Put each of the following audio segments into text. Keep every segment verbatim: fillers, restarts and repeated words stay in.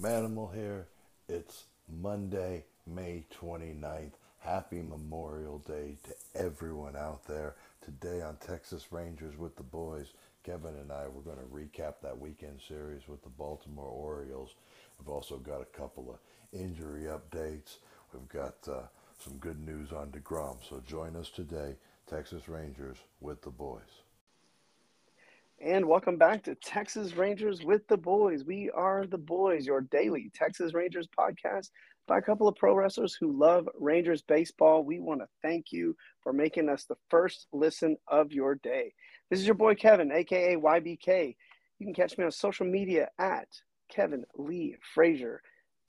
Manimal here. It's Monday, May twenty-ninth. Happy Memorial Day to everyone out there. Today on Texas Rangers with the Boys, Kevin and I, we're going to recap that weekend series with the Baltimore Orioles. We've also got a couple of injury updates. We've got uh, some good news on DeGrom. So join us today, Texas Rangers with the Boys. And welcome back to Texas Rangers with the Boys. We are the Boys, your daily Texas Rangers podcast by a couple of pro wrestlers who love Rangers baseball. We want to thank you for making us the first listen of your day. This is your boy Kevin, a k a. Y B K. You can catch me on social media at Kevin Lee Frazier.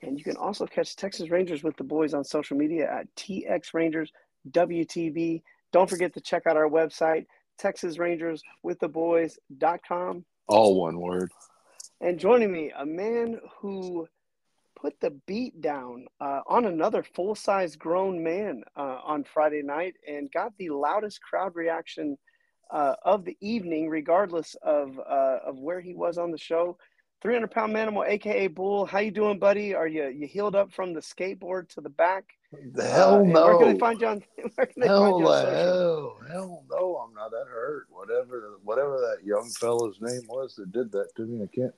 And you can also catch Texas Rangers with the Boys on social media at T X Rangers W T B. Don't forget to check out our website, Texas Rangers with the Boys dot com. All one word. And joining me, a man who put the beat down uh, on another full-size grown man uh, on Friday night and got the loudest crowd reaction uh, of the evening, regardless of uh, of where he was on the show. three hundred pound Manimal, a k a. Bull. How you doing, buddy? Are you you healed up from the skateboard to the back? The hell uh, no. Where can they find you on, where can they hell find you on social? Hell, hell no, I'm not. That hurt. Whatever whatever that young fella's name was that did that to me, I can't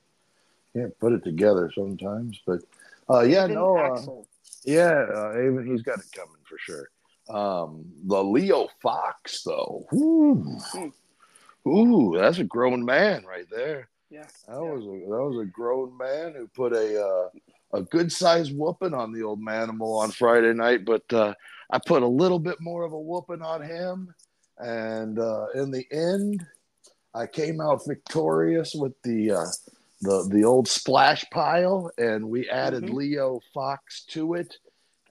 can't put it together sometimes. But, uh, yeah, no. Uh, yeah, uh, he's got it coming for sure. Um, the Leo Fox, though. Ooh. Hmm. Ooh, that's a grown man right there. Yeah, that yeah. was a that was a grown man who put a uh, a good size whooping on the old Manimal on Friday night, but uh, I put a little bit more of a whooping on him, and uh, in the end, I came out victorious with the uh, the the old splash pile, and we added mm-hmm. Leo Fox to it,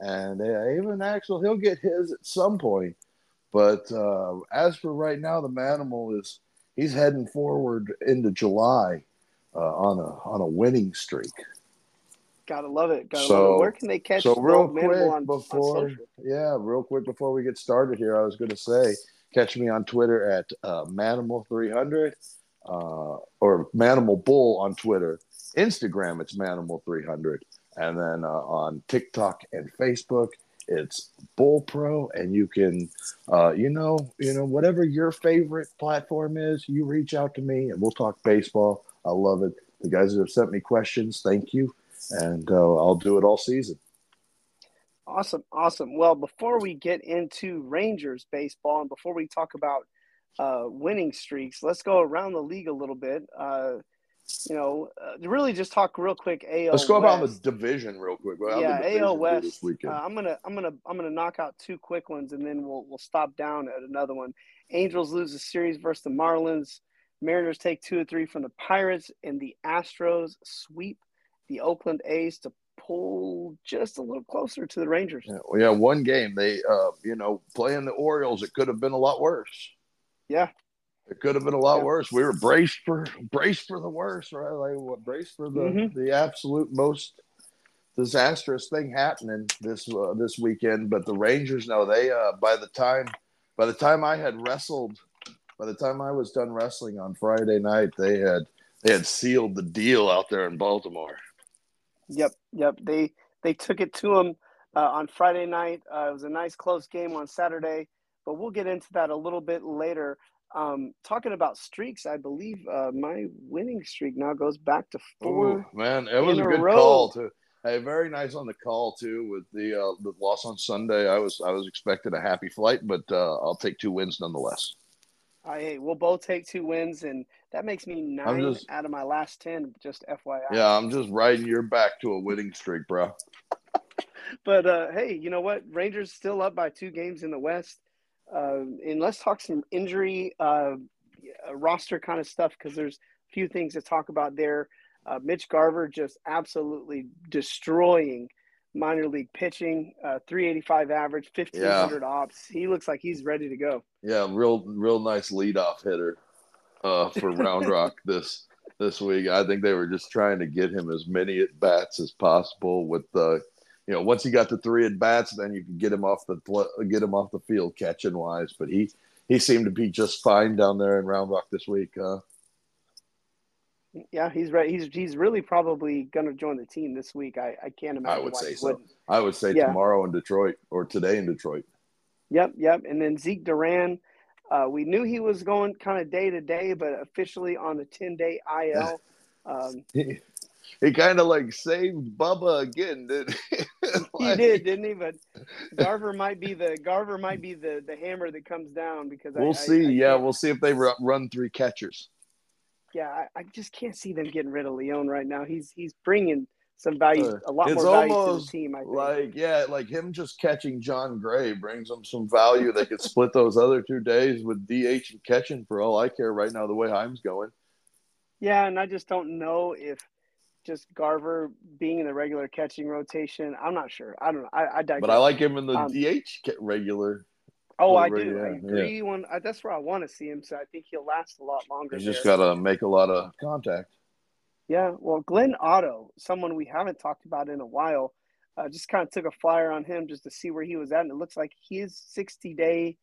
and uh, even Axel, he'll get his at some point, but uh, as for right now, the Manimal is. He's heading forward into July uh, on a on a winning streak. Gotta love it. Gotta so, love it. Where can they catch so real the quick on, before? On yeah, real quick before we get started here, I was going to say, catch me on Twitter at uh, Manimal three hundred uh, or Manimal Bull on Twitter. Instagram, it's Manimal three hundred, and then uh, on TikTok and Facebook. It's Bull Pro, and you can, uh, you know, you know, whatever your favorite platform is, you reach out to me, and we'll talk baseball. I love it. The guys that have sent me questions, thank you, and uh, I'll do it all season. Awesome, awesome. Well, before we get into Rangers baseball and before we talk about uh, winning streaks, let's go around the league a little bit. Uh, you know, uh, really just talk real quick. A L Let's go West. About the division real quick. Well, yeah, A L West. Uh, I'm gonna, I'm gonna, I'm gonna knock out two quick ones, and then we'll we'll stop down at another one. Angels lose a series versus the Marlins. Mariners take two or three from the Pirates, and the Astros sweep the Oakland A's to pull just a little closer to the Rangers. Yeah, well, yeah one game. They, uh, you know, playing the Orioles, it could have been a lot worse. Yeah. It could have been a lot yeah. worse. We were braced for braced for the worst, right? Like what braced for the, mm-hmm. the absolute most disastrous thing happening this uh, this weekend. But the Rangers, no, they uh, by the time by the time I had wrestled, by the time I was done wrestling on Friday night, they had they had sealed the deal out there in Baltimore. Yep, yep. They they took it to them uh, on Friday night. Uh, it was a nice close game on Saturday, but we'll get into that a little bit later. Um, talking about streaks, I believe uh, my winning streak now goes back to four. Ooh, man, it was a good row. Call too. Hey, very nice on the call too with the uh, the loss on Sunday. I was I was expecting a happy flight, but uh, I'll take two wins nonetheless. I hey, we'll both take two wins, and that makes me nine just, out of my last ten. Just F Y I. Yeah, I'm just riding your back to a winning streak, bro. But uh, hey, you know what? Rangers still up by two games in the West. Uh, and let's talk some injury uh, roster kind of stuff because there's a few things to talk about there. Uh, Mitch Garver just absolutely destroying minor league pitching, uh, three eighty-five average, fifteen hundred yeah. ops. He looks like he's ready to go. Yeah, real real nice leadoff hitter uh, for Round Rock this this week. I think they were just trying to get him as many at-bats as possible with the uh, – You know, once he got the three at bats, then you can get him off the get him off the field catching wise. But he, he seemed to be just fine down there in Round Rock this week. Huh? Yeah, he's right. He's he's really probably going to join the team this week. I, I can't imagine. I would why say he so. Wouldn't. I would say yeah. tomorrow in Detroit or today in Detroit. Yep, yep. And then Zeke Duran, uh, we knew he was going kind of day to day, but officially on the ten-day I L. Um, he he kind of like saved Bubba again, didn't he? Like, he did, didn't he? But Garver might be the Garver might be the, the hammer that comes down because we'll I, see. I, I yeah, we'll see if they run three catchers. Yeah, I, I just can't see them getting rid of Leon right now. He's he's bringing some value, uh, a lot more value to the team. I think. Like yeah, like him just catching John Gray brings them some value. They could split those other two days with D H and catching for all I care right now. The way Himes going. Yeah, and I just don't know if just Garver being in the regular catching rotation. I'm not sure. I don't know. I, I digress. But I like him in the um, D H regular. Oh, I do. Yeah, I agree. Yeah. When, I, that's where I want to see him, so I think he'll last a lot longer. He's just got to make a lot of contact. Yeah, well, Glenn Otto, someone we haven't talked about in a while, uh, just kind of took a flyer on him just to see where he was at, and it looks like his sixty-day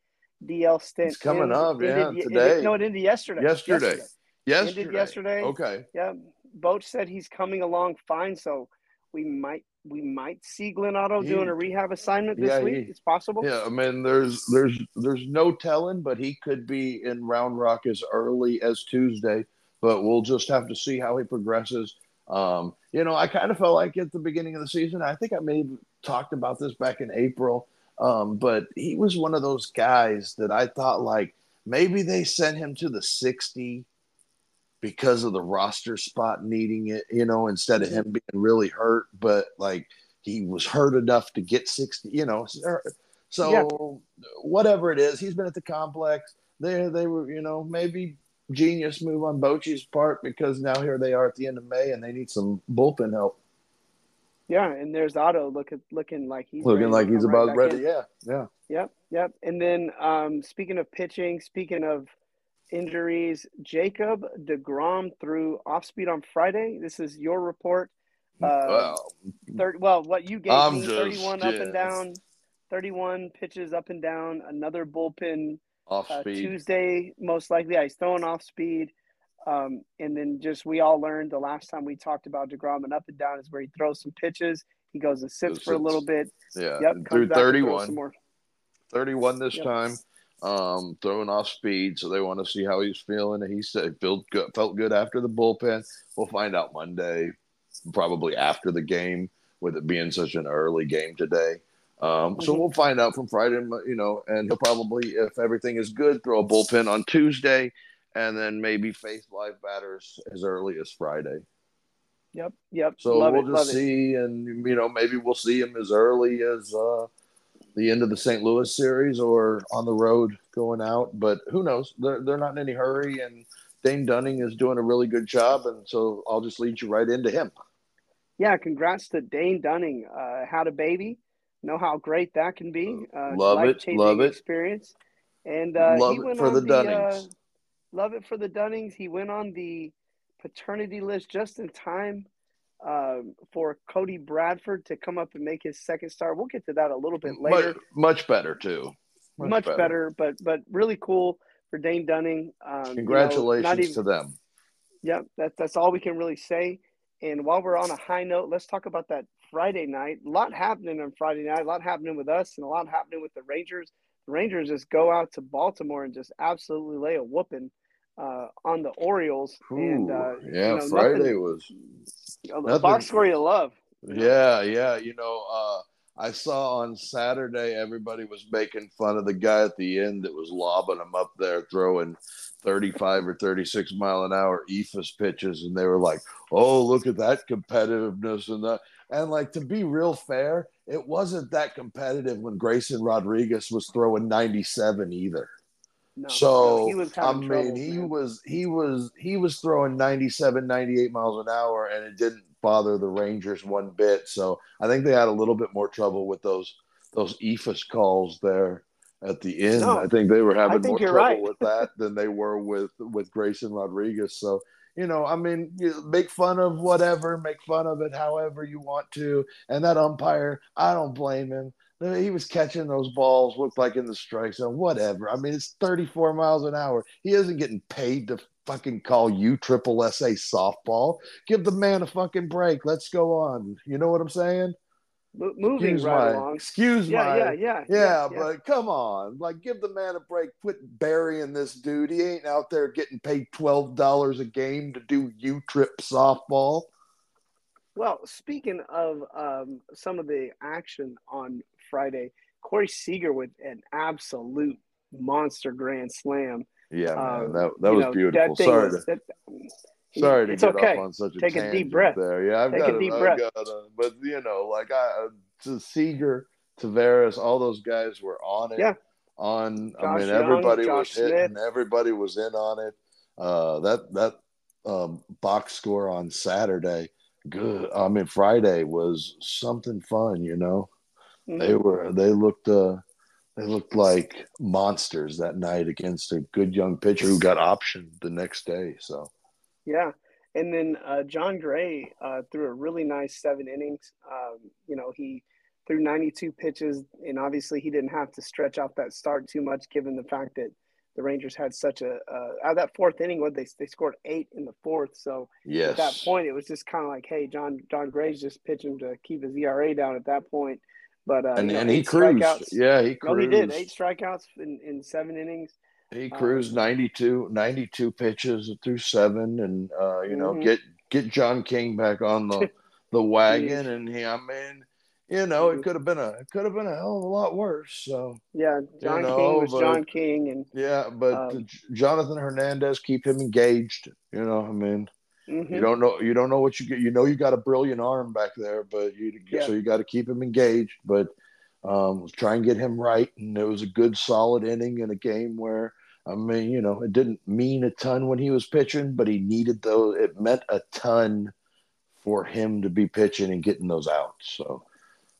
D L stint. It's coming ended, up, yeah, ended, today. Ended, no, it ended yesterday. Yesterday. Yesterday. yesterday. Ended yesterday. Okay. Yeah, Boach said he's coming along fine, so we might – We might see Glenn Otto he, doing a rehab assignment this yeah, week. He, it's possible. Yeah, I mean, there's there's there's no telling, but he could be in Round Rock as early as Tuesday. But we'll just have to see how he progresses. Um, you know, I kind of felt like at the beginning of the season, I think I may have talked about this back in April, um, but he was one of those guys that I thought like maybe they sent him to the sixty because of the roster spot needing it, you know, instead of him being really hurt, but like he was hurt enough to get sixty, you know, so yeah. whatever it is, he's been at the complex there. They were, you know, maybe genius move on Bochy's part because now here they are at the end of May and they need some bullpen help. Yeah. And there's Otto looking, looking like he's looking like he's about right ready. In. Yeah. Yeah. Yep. Yep. And then um, speaking of pitching, speaking of injuries, Jacob deGrom threw off speed on Friday. This is your report. Uh, well, thirty, well, what you gave I'm me, just, thirty-one yeah. up and down, thirty-one pitches up and down, another bullpen off uh, speed. Tuesday, most likely. Yeah, he's throwing off speed. Um, and then just we all learned the last time we talked about deGrom and up and down is where he throws some pitches. He goes and sits for a little bit. Yeah, yep, through thirty-one. thirty-one this yep. time. Um, throwing off speed, so they want to see how he's feeling. And he said felt good, felt good after the bullpen. We'll find out Monday, probably after the game, with it being such an early game today. Um, mm-hmm. So we'll find out from Friday, you know, and he'll probably, if everything is good, throw a bullpen on Tuesday and then maybe face live batters as early as Friday. Yep, yep. So love we'll it, just see, it. And, you know, maybe we'll see him as early as uh, – the end of the Saint Louis series or on the road going out, but who knows? They're, they're not in any hurry, and Dane Dunning is doing a really good job, and so I'll just lead you right into him. Yeah, congrats to Dane Dunning. Uh, had a baby. Know how great that can be. Uh, love it, love it. Experience. And, uh, love it for the Dunnings. The, uh, love it for the Dunnings. He went on the paternity list just in time Um, for Cody Bradford to come up and make his second start. We'll get to that a little bit later. Much, much better, too. Much, much better. better, but but really cool for Dane Dunning. Um, Congratulations you know, even, to them. Yep, yeah, that, that's all we can really say. And while we're on a high note, let's talk about that Friday night. A lot happening on Friday night, a lot happening with us, and a lot happening with the Rangers. The Rangers just go out to Baltimore and just absolutely lay a whooping Uh, on the Orioles. Ooh, and uh, yeah, you know, Friday nothing, was a nothing. Box score you love. Yeah, yeah. You know, uh, I saw on Saturday everybody was making fun of the guy at the end that was lobbing him up there, throwing thirty-five or thirty-six mile an hour E F I S pitches, and they were like, "Oh, look at that competitiveness and that." And like to be real fair, it wasn't that competitive when Grayson Rodriguez was throwing ninety-seven either. No, so no, he was I mean, trouble, he man. was he was he was throwing ninety-seven, ninety-eight miles an hour, and it didn't bother the Rangers one bit. So I think they had a little bit more trouble with those those E F I S calls there at the end. No, I think they were having more trouble right. with that than they were with with Grayson Rodriguez. So you know, I mean, make fun of whatever, make fun of it however you want to. And that umpire, I don't blame him. He was catching those balls, looked like in the strike zone, whatever. I mean, it's thirty-four miles an hour. He isn't getting paid to fucking call you Triple S A softball. Give the man a fucking break. Let's go on. You know what I'm saying? M- moving excuse right my, along. Excuse yeah, my. Yeah, yeah, yeah. Yeah, but yeah. come on. Like, give the man a break. Quit burying this dude. He ain't out there getting paid twelve dollars a game to do U-Trip softball. Well, speaking of um, some of the action on Friday, Corey Seager with an absolute monster grand slam. Yeah, um, man, that that was know, beautiful. That sorry, was, to, that, sorry to get okay. off on such a Take tangent a deep breath. there. Yeah, I've Take got a deep a, breath. Got a, but you know, like I, to Seager, Taveras, all those guys were on it. Yeah. On, Josh I mean, Young, everybody Josh was Smith. hitting. Everybody was in on it. Uh, that that um, box score on Saturday, good. I mean, Friday was something fun. You know, mm-hmm. they were they looked. Uh, They looked like monsters that night against a good young pitcher who got optioned the next day. So, yeah, and then uh, John Gray uh, threw a really nice seven innings. Um, you know, he threw ninety-two pitches, and obviously he didn't have to stretch out that start too much, given the fact that the Rangers had such a uh, – out of that fourth inning, what they they scored eight in the fourth. So, yes. at that point, it was just kind of like, hey, John John Gray's just pitching to keep his E R A down at that point. But uh, and, you know, and he cruised. Strikeouts. Yeah, he cruised. No, he did. Eight strikeouts in, in seven innings. He cruised um, ninety-two, ninety-two pitches through seven, and uh, you mm-hmm. know, get get John King back on the, the wagon, yeah. and he, I mean, you know, mm-hmm. it could have been a it could have been a hell of a lot worse. So yeah, John you know, King was but, John King, and yeah, but um, Jonathan Hernandez, keep him engaged. You know, I mean. Mm-hmm. You don't know. You don't know what you get. You know you got a brilliant arm back there, but you yeah. so you got to keep him engaged. But um, try and get him right. And it was a good, solid inning in a game where I mean, you know, it didn't mean a ton when he was pitching, but he needed those. It meant a ton for him to be pitching and getting those outs. So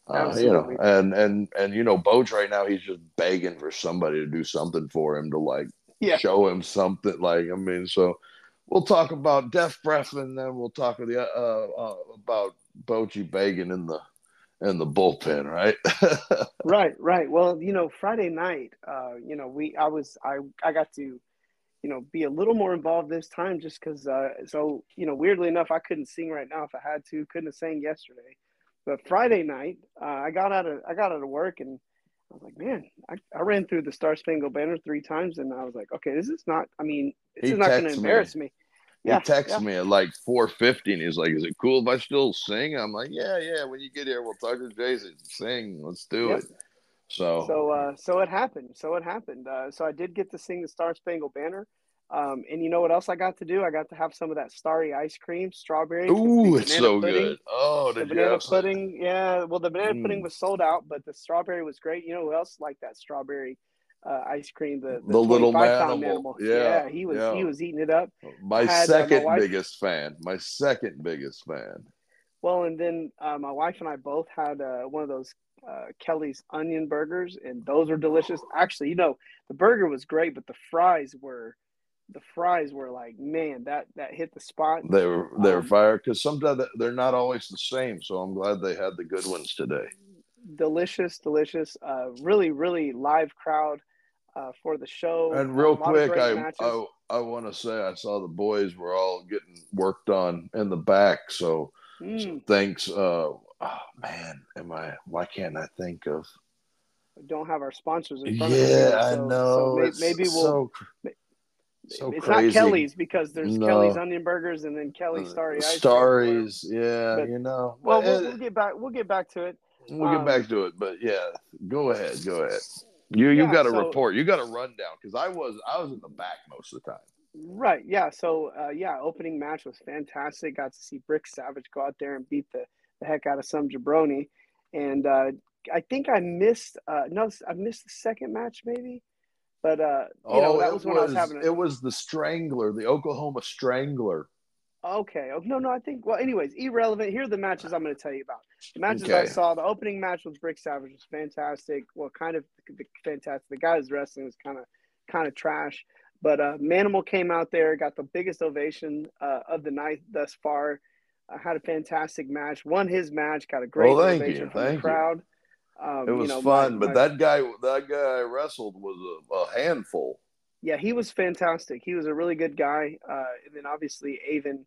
uh, you know, and and and you know, Boach right now he's just begging for somebody to do something for him to like yeah. show him something. Like I mean, so. We'll talk about Def Breffen, and then we'll talk the, uh, uh, about Bochy Bagan in the in the bullpen, right? right, right. Well, you know, Friday night, uh, you know, we I was I, I got to, you know, be a little more involved this time just because. Uh, so you know, weirdly enough, I couldn't sing right now if I had to. Couldn't have sang yesterday, but Friday night, uh, I got out of I got out of work and. I was like, man, I, I ran through the Star Spangled Banner three times, and I was like, okay, this is not, I mean, this he is not going to embarrass me. me. Yeah, he texts yeah. me at like four fifty, and he's like, is it cool if I still sing? I'm like, yeah, yeah, when you get here, we'll talk to Jason, sing, let's do yep. it. So so, uh, so it happened, so it happened. Uh, so I did get to sing the Star Spangled Banner, um, and you know what else I got to do? I got to have some of that starry ice cream, strawberry. Ooh, it's so pudding. good. Oh, the banana pudding. Yeah, well, the banana mm. pudding was sold out, but the strawberry was great. You know who else liked that strawberry uh, ice cream? The, the, the little animal. animal. Yeah, yeah, he was yeah. he was eating it up. My had, second uh, my wife... biggest fan. My second biggest fan. Well, and then uh, my wife and I both had uh, one of those uh, Kelly's onion burgers, and those were delicious. Actually, you know, the burger was great, but the fries were. The fries were like, man, that, that hit the spot. They were they were um, fire because sometimes they're not always the same. So I'm glad they had the good ones today. Delicious, delicious. Uh, really, really live crowd uh, for the show. And real quick, I I, I want to say I saw the boys were all getting worked on in the back. So, mm. so thanks. Uh, oh man, am I? Why can't I think of? We don't have our sponsors in front yeah, of us. Yeah, I know. So maybe, it's maybe we'll. So cr- So it's crazy. Not Kelly's because there's no. Kelly's onion burgers and then Kelly's Starry Ice. Starry's, yeah, but, you know. Well, well, we'll get back. We'll get back to it. We'll um, get back to it, but yeah, go ahead, go ahead. You you yeah, got a so, report. You got a rundown because I was I was in the back most of the time. Right. Yeah. So uh, yeah, opening match was fantastic. Got to see Brick Savage go out there and beat the, the heck out of some jabroni, and uh, I think I missed uh, no, I missed the second match maybe. But, uh, you oh, know, that was when was, I was having a... It was the Strangler, the Oklahoma Strangler. Okay. Oh, no, no, I think... Well, anyways, irrelevant. Here are the matches I'm going to tell you about. The matches okay. I saw, the opening match with Brick Savage was fantastic. Well, kind of fantastic. The guy's wrestling was kind of kind of trash. But uh, Manimal came out there, got the biggest ovation uh, of the night thus far. Uh, had a fantastic match. Won his match. Got a great well, thank ovation you. from thank the crowd. You. Um, it was you know, fun, my, my, but that guy that guy I wrestled was a, a handful. yeah, he was fantastic. He was a really good guy. Uh, and then obviously Avon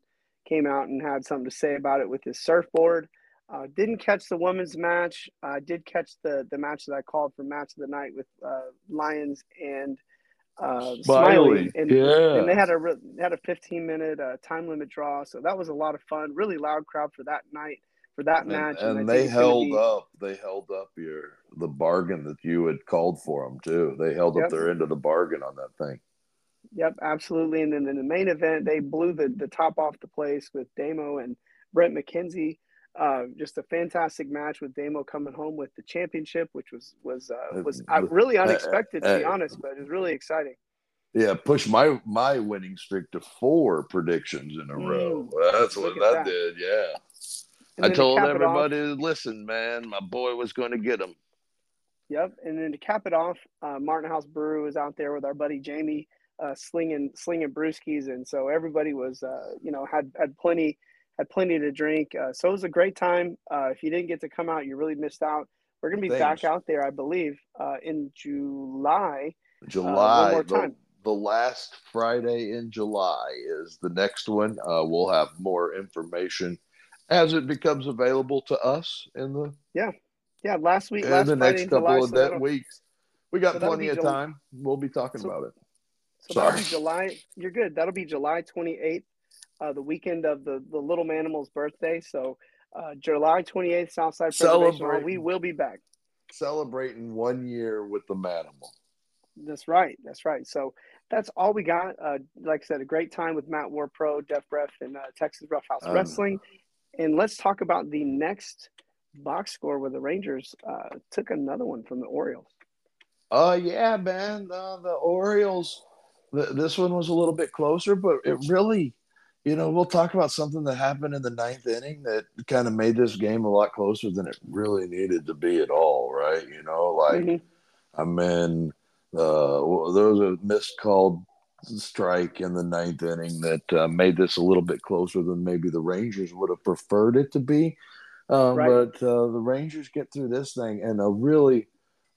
came out and had something to say about it with his surfboard. Uh, didn't catch the women's match. I uh, did catch the the match that I called for match of the night with uh, Lyons and uh, Smiley, and, yeah. and they had a re- had a fifteen minute uh, time limit draw. So that was a lot of fun. Really loud crowd for that night, for that and, match. And, and they held be... up. They held up your the bargain that you had called for them too. They held yep. up their end of the bargain on that thing. Yep, absolutely. And then in the main event, they blew the the top off the place with Damo and Brent McKenzie. Uh, just a fantastic match with Damo coming home with the championship, which was was uh, was uh, really unexpected, to be honest, but it was really exciting. Yeah, push my my winning streak to four predictions in a mm, row. That's what that, that did. Yeah, I told to everybody, off, listen, man, my boy was going to get him. Yep, and then to cap it off, uh, Martin House Brew was out there with our buddy Jamie, uh, slinging slinging brewskis, and so everybody was, uh, you know, had had plenty. Had plenty to drink, uh, so it was a great time. Uh, if you didn't get to come out, you really missed out. We're gonna be Thanks. back out there, I believe, uh, in July. July, uh, one more time. The, the last Friday in July is the next one. Uh, we'll have more information as it becomes available to us in the yeah, yeah. Last week, in last the Friday next couple July, of so that weeks, we got so plenty of July. time. We'll be talking so, about it. So Sorry, that'll be July. You're good. That'll be July twenty-eighth. Uh, the weekend of the, the little manimal's birthday. So uh, July twenty-eighth, Southside Preservation Hall, we will be back. Celebrating one year with the manimal. That's right. That's right. So that's all we got. Uh, like I said, a great time with Matt War Pro, Def Ref, and uh, Texas Roughhouse um, Wrestling. And let's talk about the next box score where the Rangers uh, took another one from the Orioles. Oh, uh, yeah, man. Uh, the Orioles, the, this one was a little bit closer, but it really – you know, we'll talk about something that happened in the ninth inning that kind of made this game a lot closer than it really needed to be at all, right? You know, like, mm-hmm. I mean, uh, there was a missed called strike in the ninth inning that uh, made this a little bit closer than maybe the Rangers would have preferred it to be. Um, right. But uh, the Rangers get through this thing, and a really,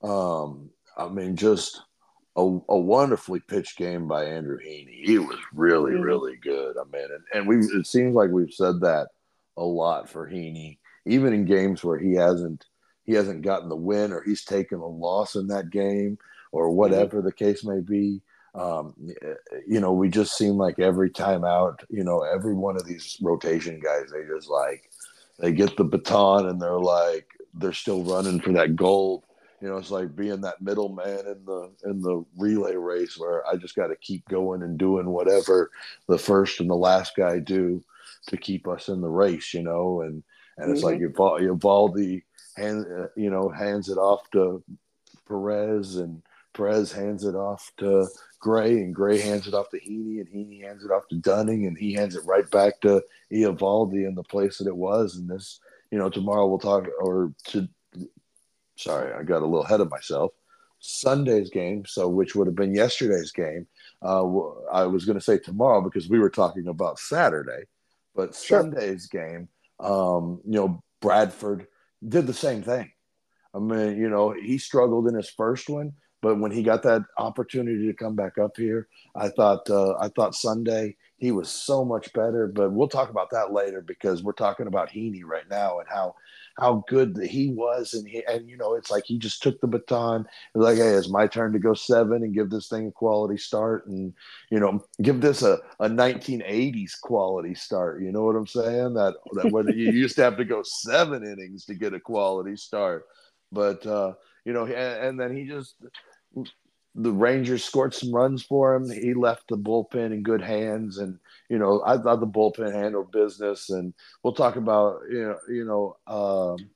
um, I mean, just – A, a wonderfully pitched game by Andrew Heaney. He was really, really good. I mean, and, and we it seems like we've said that a lot for Heaney, even in games where he hasn't he hasn't gotten the win or he's taken a loss in that game or whatever the case may be. Um, you know, we just seem like every time out, you know, every one of these rotation guys, they just like they get the baton and they're like they're still running for that gold. You know, it's like being that middleman in the in the relay race where I just got to keep going and doing whatever the first and the last guy do to keep us in the race. You know, and and mm-hmm. it's like Eovaldi hand uh, you know hands it off to Perez, and Perez hands it off to Gray, and Gray hands it off to Heaney, and Heaney hands it off to Dunning, and he hands it right back to Eovaldi in the place that it was. And this, you know, tomorrow we'll talk or to. Sorry, I got a little ahead of myself. Sunday's game, so which would have been yesterday's game. Uh, I was going to say tomorrow because we were talking about Saturday, but sure. Sunday's game, um, you know, Bradford did the same thing. I mean, you know, he struggled in his first one, but when he got that opportunity to come back up here, I thought uh, I thought Sunday he was so much better. But we'll talk about that later because we're talking about Heaney right now and how. how good that he was. And, he, and, you know, it's like he just took the baton. Like, hey, it's my turn to go seven and give this thing a quality start and, you know, give this a, a nineteen eighties quality start. You know what I'm saying? That, that when you used to have to go seven innings to get a quality start. But, uh, you know, and, and then he just – the Rangers scored some runs for him. He left the bullpen in good hands. And, you know, I thought the bullpen handled business. And we'll talk about, you know, you know um,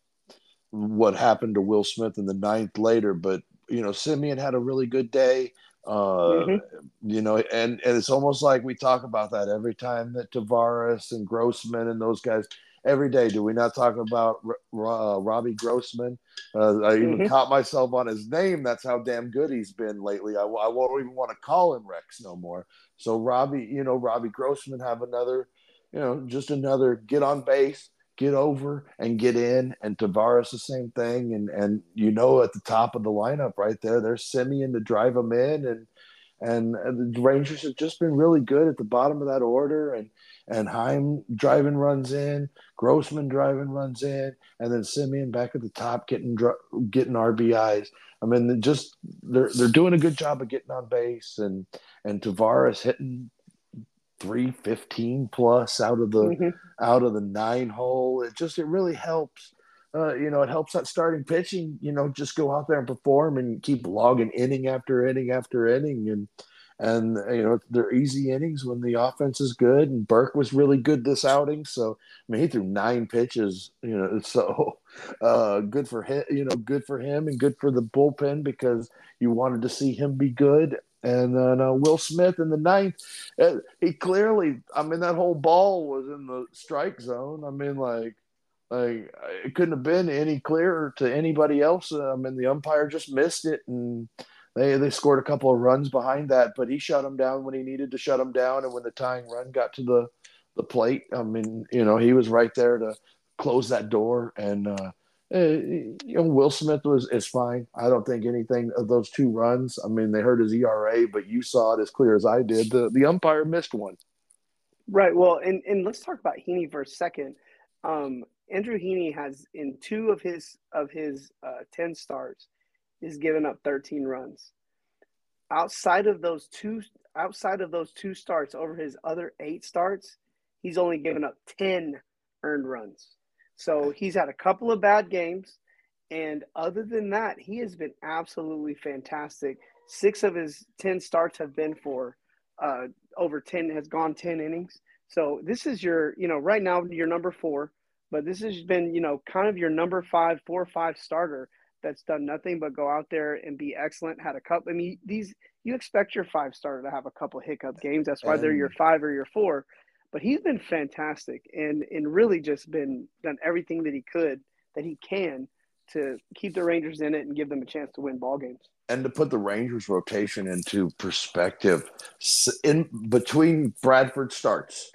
what happened to Will Smith in the ninth later. But, you know, Semien had a really good day. Uh, mm-hmm. You know, and, and it's almost like we talk about that every time that Tavares and Grossman and those guys – every day, do we not talk about uh, Robbie Grossman? Uh, I even mm-hmm. caught myself on his name. That's how damn good he's been lately. I, I won't even want to call him Rex no more. So Robbie, you know, Robbie Grossman have another, you know, just another get on base, get over, and get in. And Tavares the same thing. And and you know, at the top of the lineup right there, there's Semien to drive him in, and And the Rangers have just been really good at the bottom of that order, and and Heim driving runs in, Grossman driving runs in, and then Simeon back at the top getting getting R B Is. I mean, just they're they're doing a good job of getting on base, and and Tavares hitting three fifteen plus out of the mm-hmm. out of the nine hole. It just it really helps. Uh, you know, it helps that starting pitching, you know, just go out there and perform and keep logging inning after inning after inning. And, and you know, they're easy innings when the offense is good. And Burke was really good this outing. So, I mean, he threw nine pitches, you know, so uh, good for him, you know, good for him and good for the bullpen, because you wanted to see him be good. And then uh, Will Smith in the ninth, he clearly, I mean, that whole ball was in the strike zone. I mean, like, Like it couldn't have been any clearer to anybody else. I mean, the umpire just missed it, and they they scored a couple of runs behind that. But he shut him down when he needed to shut him down, and when the tying run got to the, the plate, I mean, you know, he was right there to close that door. And uh, you know, Will Smith was is fine. I don't think anything of those two runs. I mean, they hurt his E R A, but you saw it as clear as I did. The the umpire missed one. Right. Well, and and let's talk about Heaney for a second. Um, Andrew Heaney has, in two of his of his uh, ten starts, is given up thirteen runs. Outside of those two, outside of those two starts, over his other eight starts, he's only given up ten earned runs. So he's had a couple of bad games, and other than that, he has been absolutely fantastic. Six of his ten starts have been for uh, over ten has gone ten innings. So this is your, you know, right now your number four. But this has been, you know, kind of your number five, four or five starter that's done nothing but go out there and be excellent. Had a couple. I mean, these you expect your five starter to have a couple hiccup games. That's why they're your five or your four. But he's been fantastic and and really just been done everything that he could, that he can, to keep the Rangers in it and give them a chance to win ball games. And to put the Rangers rotation into perspective, in between Bradford starts,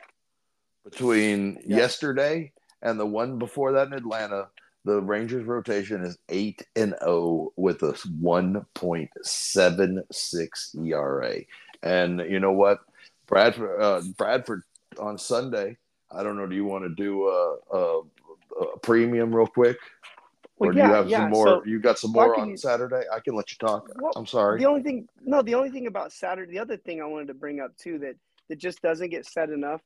between yes. yesterday. And the one before that in Atlanta, the Rangers rotation is eight and zero with a one point seven six E R A. And you know what, Bradford, uh, Bradford on Sunday. I don't know. Do you want to do a, a, a premium real quick, well, or do yeah, you have yeah. some more? So you got some more on you, Saturday. I can let you talk. Well, I'm sorry. The only thing, no, the only thing about Saturday, the other thing I wanted to bring up too that that just doesn't get said enough.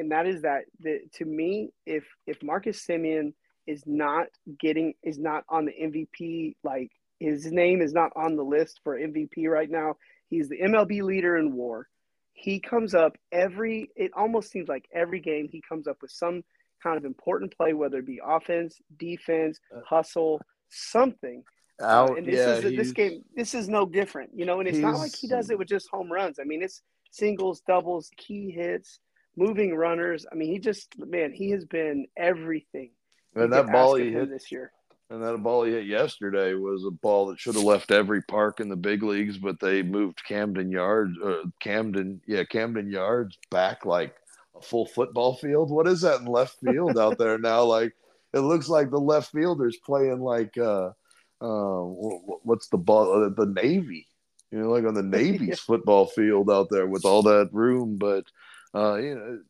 And that is that, the, to me, if if Marcus Semien is not getting is not on the M V P, like his name is not on the list for M V P right now. He's the M L B leader in WAR. He comes up every. It almost seems like every game he comes up with some kind of important play, whether it be offense, defense, hustle, something. Out, uh, and this yeah, is this game. This is no different, you know. And it's not like he does it with just home runs. I mean, it's singles, doubles, key hits. Moving runners. I mean, he just man, he has been everything. And that ball he hit this year, and that ball he hit yesterday was a ball that should have left every park in the big leagues, but they moved Camden Yards, uh, Camden, yeah, Camden Yards back like a full football field. What is that in left field out there now? Like it looks like the left fielder's playing like uh, uh, what's the ball? The Navy, you know, like on the Navy's yeah. football field out there with all that room, but. Uh, you know,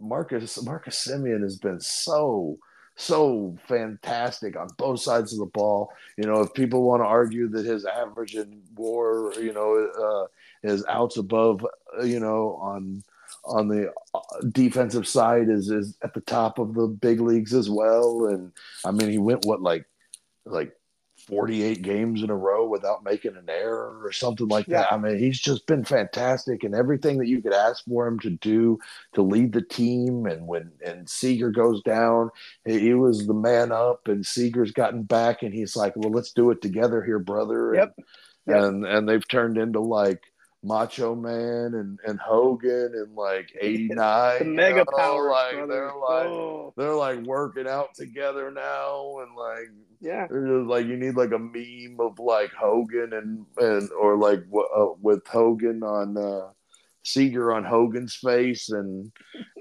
Marcus Marcus Semien has been so so fantastic on both sides of the ball. You know, if people want to argue that his average in WAR, you know, uh, is outs above, you know, on on the defensive side is is at the top of the big leagues as well. And I mean, he went what like like forty-eight games in a row without making an error or something like that. Yeah. I mean, he's just been fantastic and everything that you could ask for him to do to lead the team. And when and Seager goes down, he was the man up and Seager's gotten back and he's like, well, let's do it together here, brother. Yep. And yep. And, and they've turned into like Macho Man and, and Hogan and like eighty-nine the mega know, power like brother. they're like oh. they're like working out together now and like yeah they're just like you need like a meme of like Hogan and and or like uh, with Hogan on uh Seager on Hogan's face and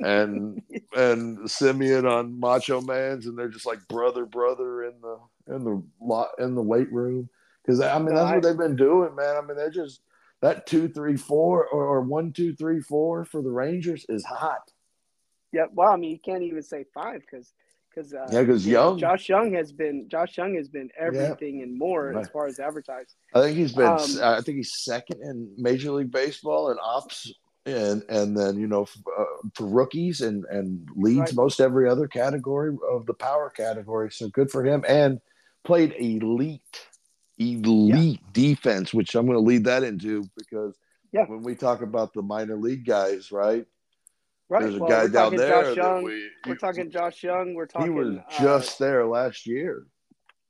and and Semien on Macho Man's and they're just like brother brother in the in the lot in the weight room because I mean that's what they've been doing, man. I mean they're just that two, three, four or, or one, two, three, four for the Rangers is hot. Yeah, well, I mean, you can't even say five because because uh, yeah, because Young, know, Josh Young has been Josh Young has been everything yeah. and more right. as far as advertised. I think he's been. Um, I think he's second in Major League Baseball and ops. And and then, you know, uh, for rookies and, and leads right. most every other category of the power category. So good for him. And played elite, elite yeah. defense, which I'm going to lead that into because yeah. when we talk about the minor league guys, right? Right. There's a well, guy down there. Josh Young, we, we're talking Josh Young. We're talking. He was just uh, there last year.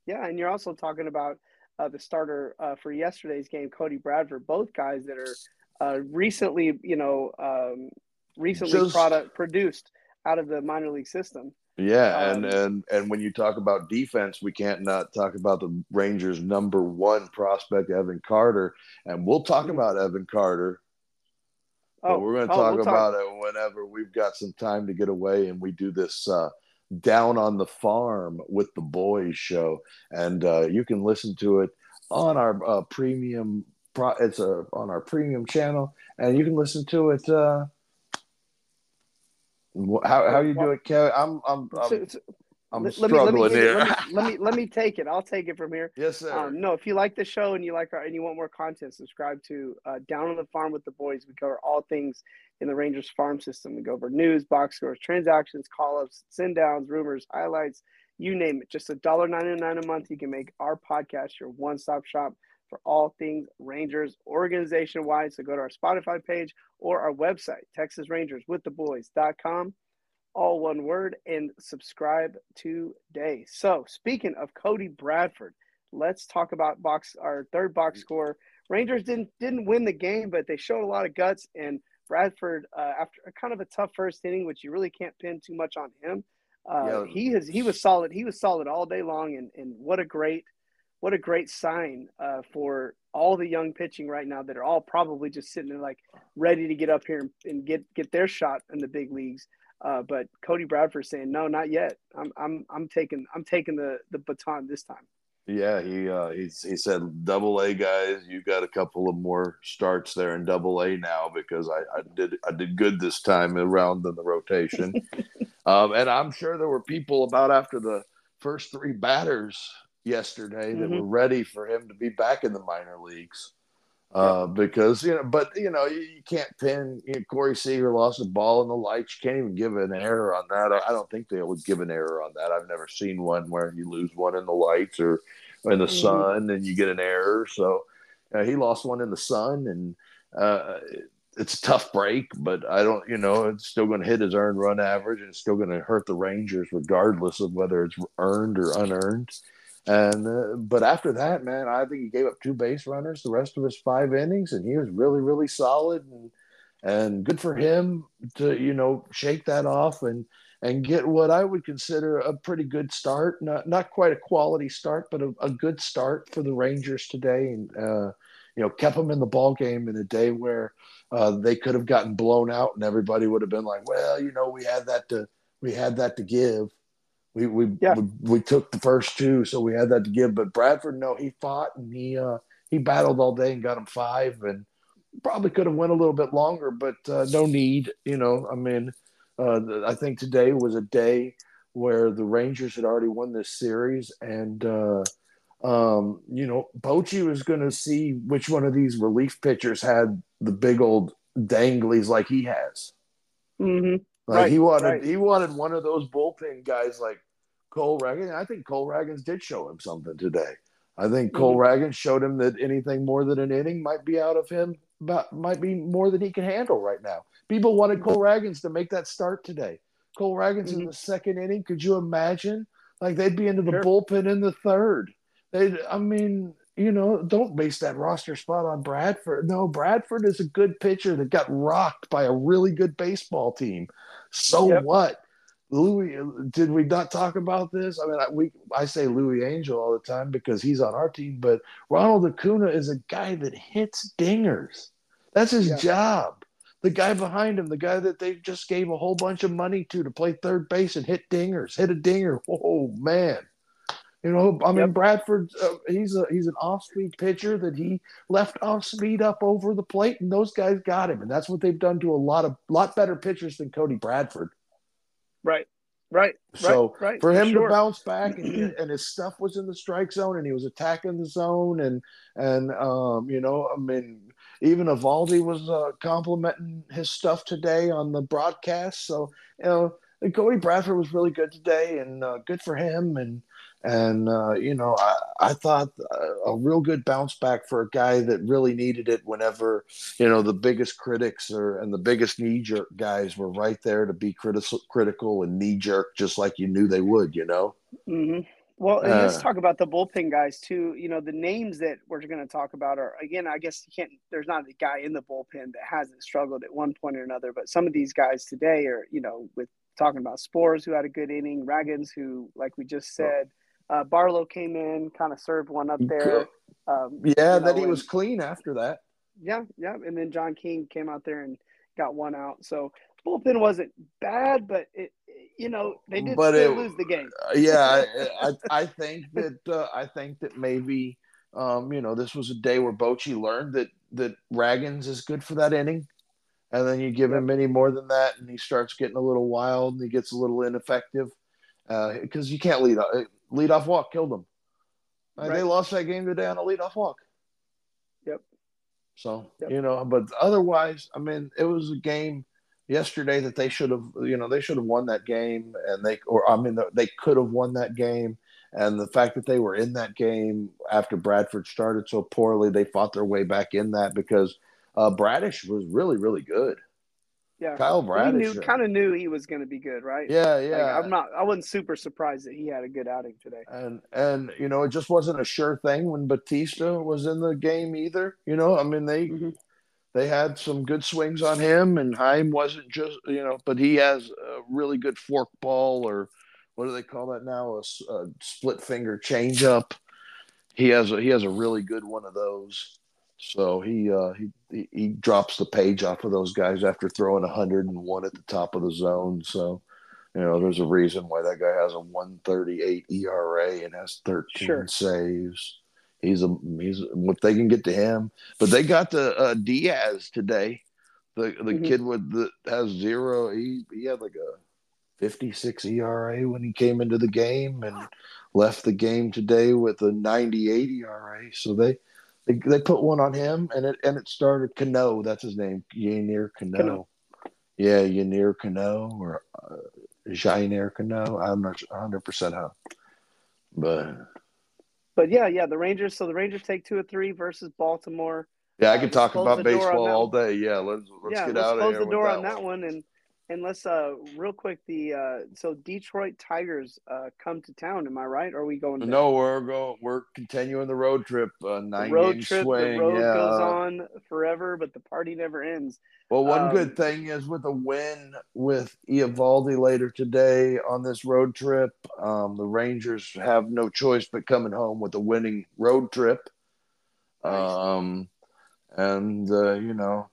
Yeah, and you're also talking about uh, the starter uh, for yesterday's game, Cody Bradford. Both guys that are. Uh, recently, you know, um, recently Just, product produced out of the minor league system. Yeah, um, and, and and when you talk about defense, we can't not talk about the Rangers' number one prospect, Evan Carter, and we'll talk about Evan Carter. Oh, we're going to oh, talk we'll about talk. it whenever we've got some time to get away, and we do this uh, Down on the Farm with the Boys show, and uh, you can listen to it on our uh, premium. It's a, on our premium channel, and you can listen to it. Uh, how how you do it, Kelly? I'm I'm I'm, so, so, I'm let struggling me, let me here. It, let, me, let me let me take it. I'll take it from here. Yes, sir. Um, no, if you like the show and you like our and you want more content, subscribe to uh, Down on the Farm with the Boys. We cover all things in the Rangers farm system. We go over news, box scores, transactions, call-ups, send downs, rumors, highlights. You name it. Just one dollar ninety-nine a month. You can make our podcast your one stop shop for all things Rangers organization-wide. So go to our Spotify page or our website, Texas Rangers with the Boys dot com, all one word, and subscribe today. So speaking of Cody Bradford, let's talk about box our third box score. Rangers didn't didn't win the game, but they showed a lot of guts, and Bradford, uh, after a kind of a tough first inning, which you really can't pin too much on him, uh, yeah. he has he was solid. He was solid all day long, and and what a great – What a great sign uh, for all the young pitching right now that are all probably just sitting there like ready to get up here and, and get, get their shot in the big leagues. Uh, but Cody Bradford saying, no, not yet. I'm I'm I'm taking I'm taking the, the baton this time. Yeah, he uh, he he said, Double A guys, you got a couple of more starts there in Double A now because I, I did I did good this time around in the rotation. um, and I'm sure there were people about after the first three batters yesterday that mm-hmm. were ready for him to be back in the minor leagues uh, yeah. because, you know, but, you know, you, you can't pin you know, Corey Seager lost the ball in the lights. You can't even give an error on that. I, I don't think they would give an error on that. I've never seen one where you lose one in the lights or in the mm-hmm. sun and you get an error. So uh, he lost one in the sun, and uh, it, it's a tough break, but I don't, you know, it's still going to hit his earned run average, and it's still going to hurt the Rangers regardless of whether it's earned or unearned. And uh, but after that, man, I think he gave up two base runners the rest of his five innings, and he was really, really solid, and and good for him to, you know, shake that off and and get what I would consider a pretty good start, not not quite a quality start, but a, a good start for the Rangers today, and uh, you know, kept them in the ball game in a day where uh, they could have gotten blown out, and everybody would have been like, well, you know, we had that to we had that to give. We we, yeah. we we took the first two, so we had that to give. But Bradford, no, he fought, and he uh, he battled all day and got him five, and probably could have went a little bit longer, but uh, no need. You know, I mean, uh, I think today was a day where the Rangers had already won this series, and uh, um, you know, Bochy was going to see which one of these relief pitchers had the big old danglies like he has. Mm-hmm. Like right, he wanted right. he wanted one of those bullpen guys like Cole Ragans. I think Cole Ragans did show him something today. I think Cole mm-hmm. Ragans showed him that anything more than an inning might be out of him, but might be more than he can handle right now. People wanted Cole Ragans to make that start today. Cole Ragans mm-hmm. in the second inning, could you imagine? Like they'd be into the sure. bullpen in the third. They, I mean, you know, don't base that roster spot on Bradford. No, Bradford is a good pitcher that got rocked by a really good baseball team. So yep. what? Louis, did we not talk about this? I mean, I, we, I say Louis Angel all the time because he's on our team, but Ronald Acuna is a guy that hits dingers. That's his yeah. job. The guy behind him, the guy that they just gave a whole bunch of money to to play third base and hit dingers, hit a dinger. Oh, man. You know, I mean, yep. Bradford, uh, he's a he's an off-speed pitcher that he left off-speed up over the plate, and those guys got him. And that's what they've done to a lot of lot better pitchers than Cody Bradford. Right, right, so right. So for him sure. to bounce back, and, and his stuff was in the strike zone, and he was attacking the zone, and, and um, you know, I mean, even Eovaldi was uh, complimenting his stuff today on the broadcast. So, you know, Cody Bradford was really good today, and uh, good for him. And, and uh, you know, I, I thought a, a real good bounce back for a guy that really needed it whenever, you know, the biggest critics or and the biggest knee-jerk guys were right there to be critical, critical and knee-jerk, just like you knew they would, you know? Mm-hmm. Well, and uh, let's talk about the bullpen guys, too. You know, the names that we're going to talk about are, again, I guess you can't – there's not a guy in the bullpen that hasn't struggled at one point or another, but some of these guys today are, you know, with – talking about Spores, who had a good inning, Raggins, who, like we just said, uh, Barlow came in, kind of served one up there. Um, yeah, you know, that he and, was clean after that. Yeah, yeah. And then John King came out there and got one out. So bullpen wasn't bad, but, it, you know, they did but still it, lose the game. Yeah, I, I, I think that uh, I think that maybe, um, you know, this was a day where Bochy learned that, that Raggins is good for that inning. And then you give him any more than that, and he starts getting a little wild, and he gets a little ineffective because uh, you can't lead off. Lead off walk killed him. Right. They lost that game today on a lead off walk. Yep. So yep. you know, but otherwise, I mean, it was a game yesterday that they should have. You know, they should have won that game, and they or I mean, they could have won that game. And the fact that they were in that game after Bradford started so poorly, they fought their way back in that because. Uh, Bradish was really, really good. Yeah, Kyle Bradish kind of knew he was going to be good, right? Yeah, yeah. Like, I'm not. I wasn't super surprised that he had a good outing today. And and you know, it just wasn't a sure thing when Batista was in the game either. You know, I mean they mm-hmm. they had some good swings on him, and Haim wasn't just you know, but he has a really good fork ball or what do they call that now? A, a split finger changeup. He has a, he has a really good one of those. So he uh, he he drops the page off of those guys after throwing one hundred one at the top of the zone. So, you know, there's a reason why that guy has a one thirty-eight E R A and has thirteen sure. saves. He's a he's what they can get to him. But they got the uh, Diaz today, the the mm-hmm. kid with the has zero. He he had like a fifty-six E R A when he came into the game and left the game today with a ninety-eight E R A. So they. They, they put one on him, and it and it started Cano. That's his name, Yanir Cano. Cano. Yeah, Yanir Cano or uh, Jainer Cano. I'm not one hundred percent how. But, but yeah, yeah, the Rangers. So the Rangers take two or three versus Baltimore. Yeah, I could uh, talk about baseball all day. Yeah, let's let's yeah, get let's out of here. Close the door on that one, and and let's uh real quick the uh so Detroit Tigers uh come to town. Am I right? Or are we going? To no, we're going. We're continuing the road trip. Uh, nine the road game trip. Swing. The road yeah. goes on forever, but the party never ends. Well, one um, good thing is with a win with Eovaldi later today on this road trip, um, the Rangers have no choice but coming home with a winning road trip. Nice. Um, and uh, you know,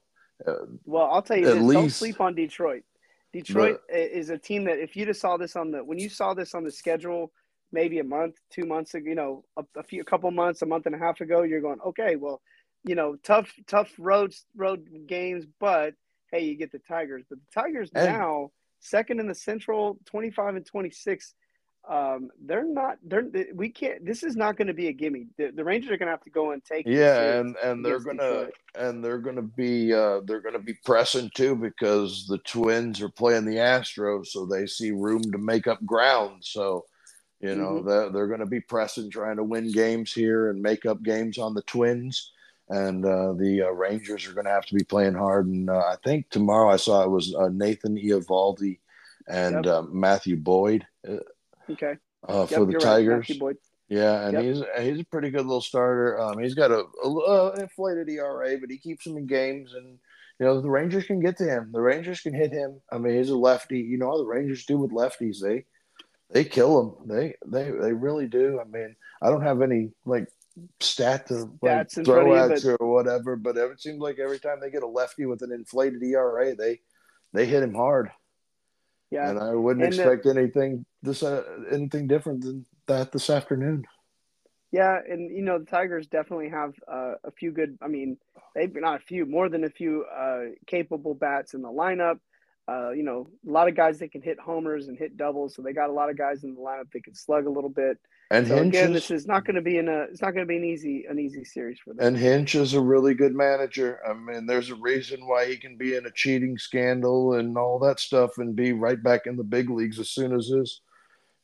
uh, well, I'll tell you, this, least, don't sleep on Detroit. Detroit but, is a team that if you just saw this on the – when you saw this on the schedule maybe a month, two months ago, you know, a, a few a couple months, a month and a half ago, you're going, okay, well, you know, tough tough road, road games, but, hey, you get the Tigers. But the Tigers and, now, second in the Central, twenty-five and twenty-six, um, they're not – they're we can't – this is not going to be a gimme. The, the Rangers are going to have to go and take – Yeah, and, and they're going to – And they're going to be uh, they're going to be pressing too because the Twins are playing the Astros, so they see room to make up ground. So, you know, mm-hmm. they're, they're going to be pressing, trying to win games here and make up games on the Twins. And uh, the uh, Rangers are going to have to be playing hard. And uh, I think tomorrow I saw it was uh, Nathan Eovaldi and yep. uh, Matthew Boyd. Uh, okay. Uh, yep, for the Tigers. Right, Yeah, and yep. he's he's a pretty good little starter. Um, he's got a, a, a inflated E R A, but he keeps him in games, and you know the Rangers can get to him. The Rangers can hit him. I mean, he's a lefty. You know how the Rangers do with lefties. They they kill him. They they they really do. I mean, I don't have any like stat to like, throw at you or whatever, but it seems like every time they get a lefty with an inflated E R A, they they hit him hard. Yeah, and I wouldn't and expect the, anything this uh, anything different than. that this afternoon. Yeah, and, you know, the Tigers definitely have uh, a few good – I mean, they've not a few, more than a few uh, capable bats in the lineup. Uh, you know, a lot of guys that can hit homers and hit doubles, so they got a lot of guys in the lineup that can slug a little bit. And so Hinch again, is, this is not going to be in a. It's not going to be an easy, an easy series for them. And Hinch is a really good manager. I mean, there's a reason why he can be in a cheating scandal and all that stuff, and be right back in the big leagues as soon as his,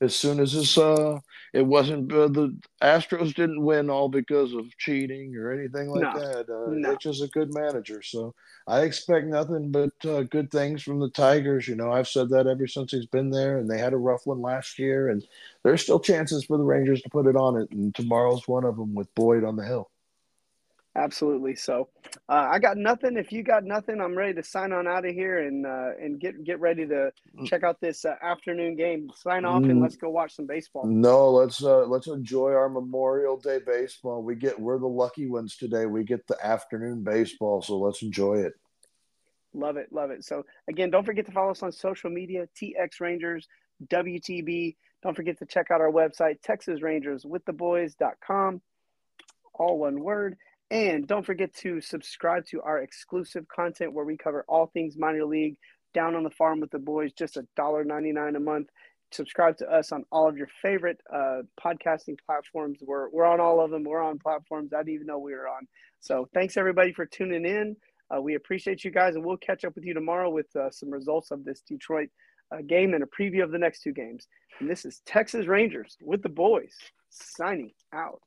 as soon as his. Uh, it wasn't uh, the Astros didn't win all because of cheating or anything like no, that. Uh, no. Hinch is a good manager, so I expect nothing but uh, good things from the Tigers. You know, I've said that ever since he's been there, and they had a rough one last year, and there's still chances for the Rangers to put it on it, and tomorrow's one of them with Boyd on the hill. Absolutely. So uh, I got nothing. If you got nothing, I'm ready to sign on out of here and uh, and get get ready to check out this uh, afternoon game. Sign off and let's go watch some baseball. No, let's uh, let's enjoy our Memorial Day baseball. We get we're the lucky ones today. We get the afternoon baseball, so let's enjoy it. Love it, love it. So again, don't forget to follow us on social media, T X Rangers. W T B. Don't forget to check out our website, Texas Rangers with the boys dot com, all one word. And don't forget to subscribe to our exclusive content where we cover all things minor league, Down on the Farm with the Boys, just one dollar ninety-nine a month. Subscribe to us on all of your favorite uh, podcasting platforms. We're, we're on all of them. We're on platforms I didn't even know we were on. So thanks, everybody, for tuning in. Uh, we appreciate you guys, and we'll catch up with you tomorrow with uh, some results of this Detroit A game and a preview of the next two games. And this is Texas Rangers with the Boys signing out.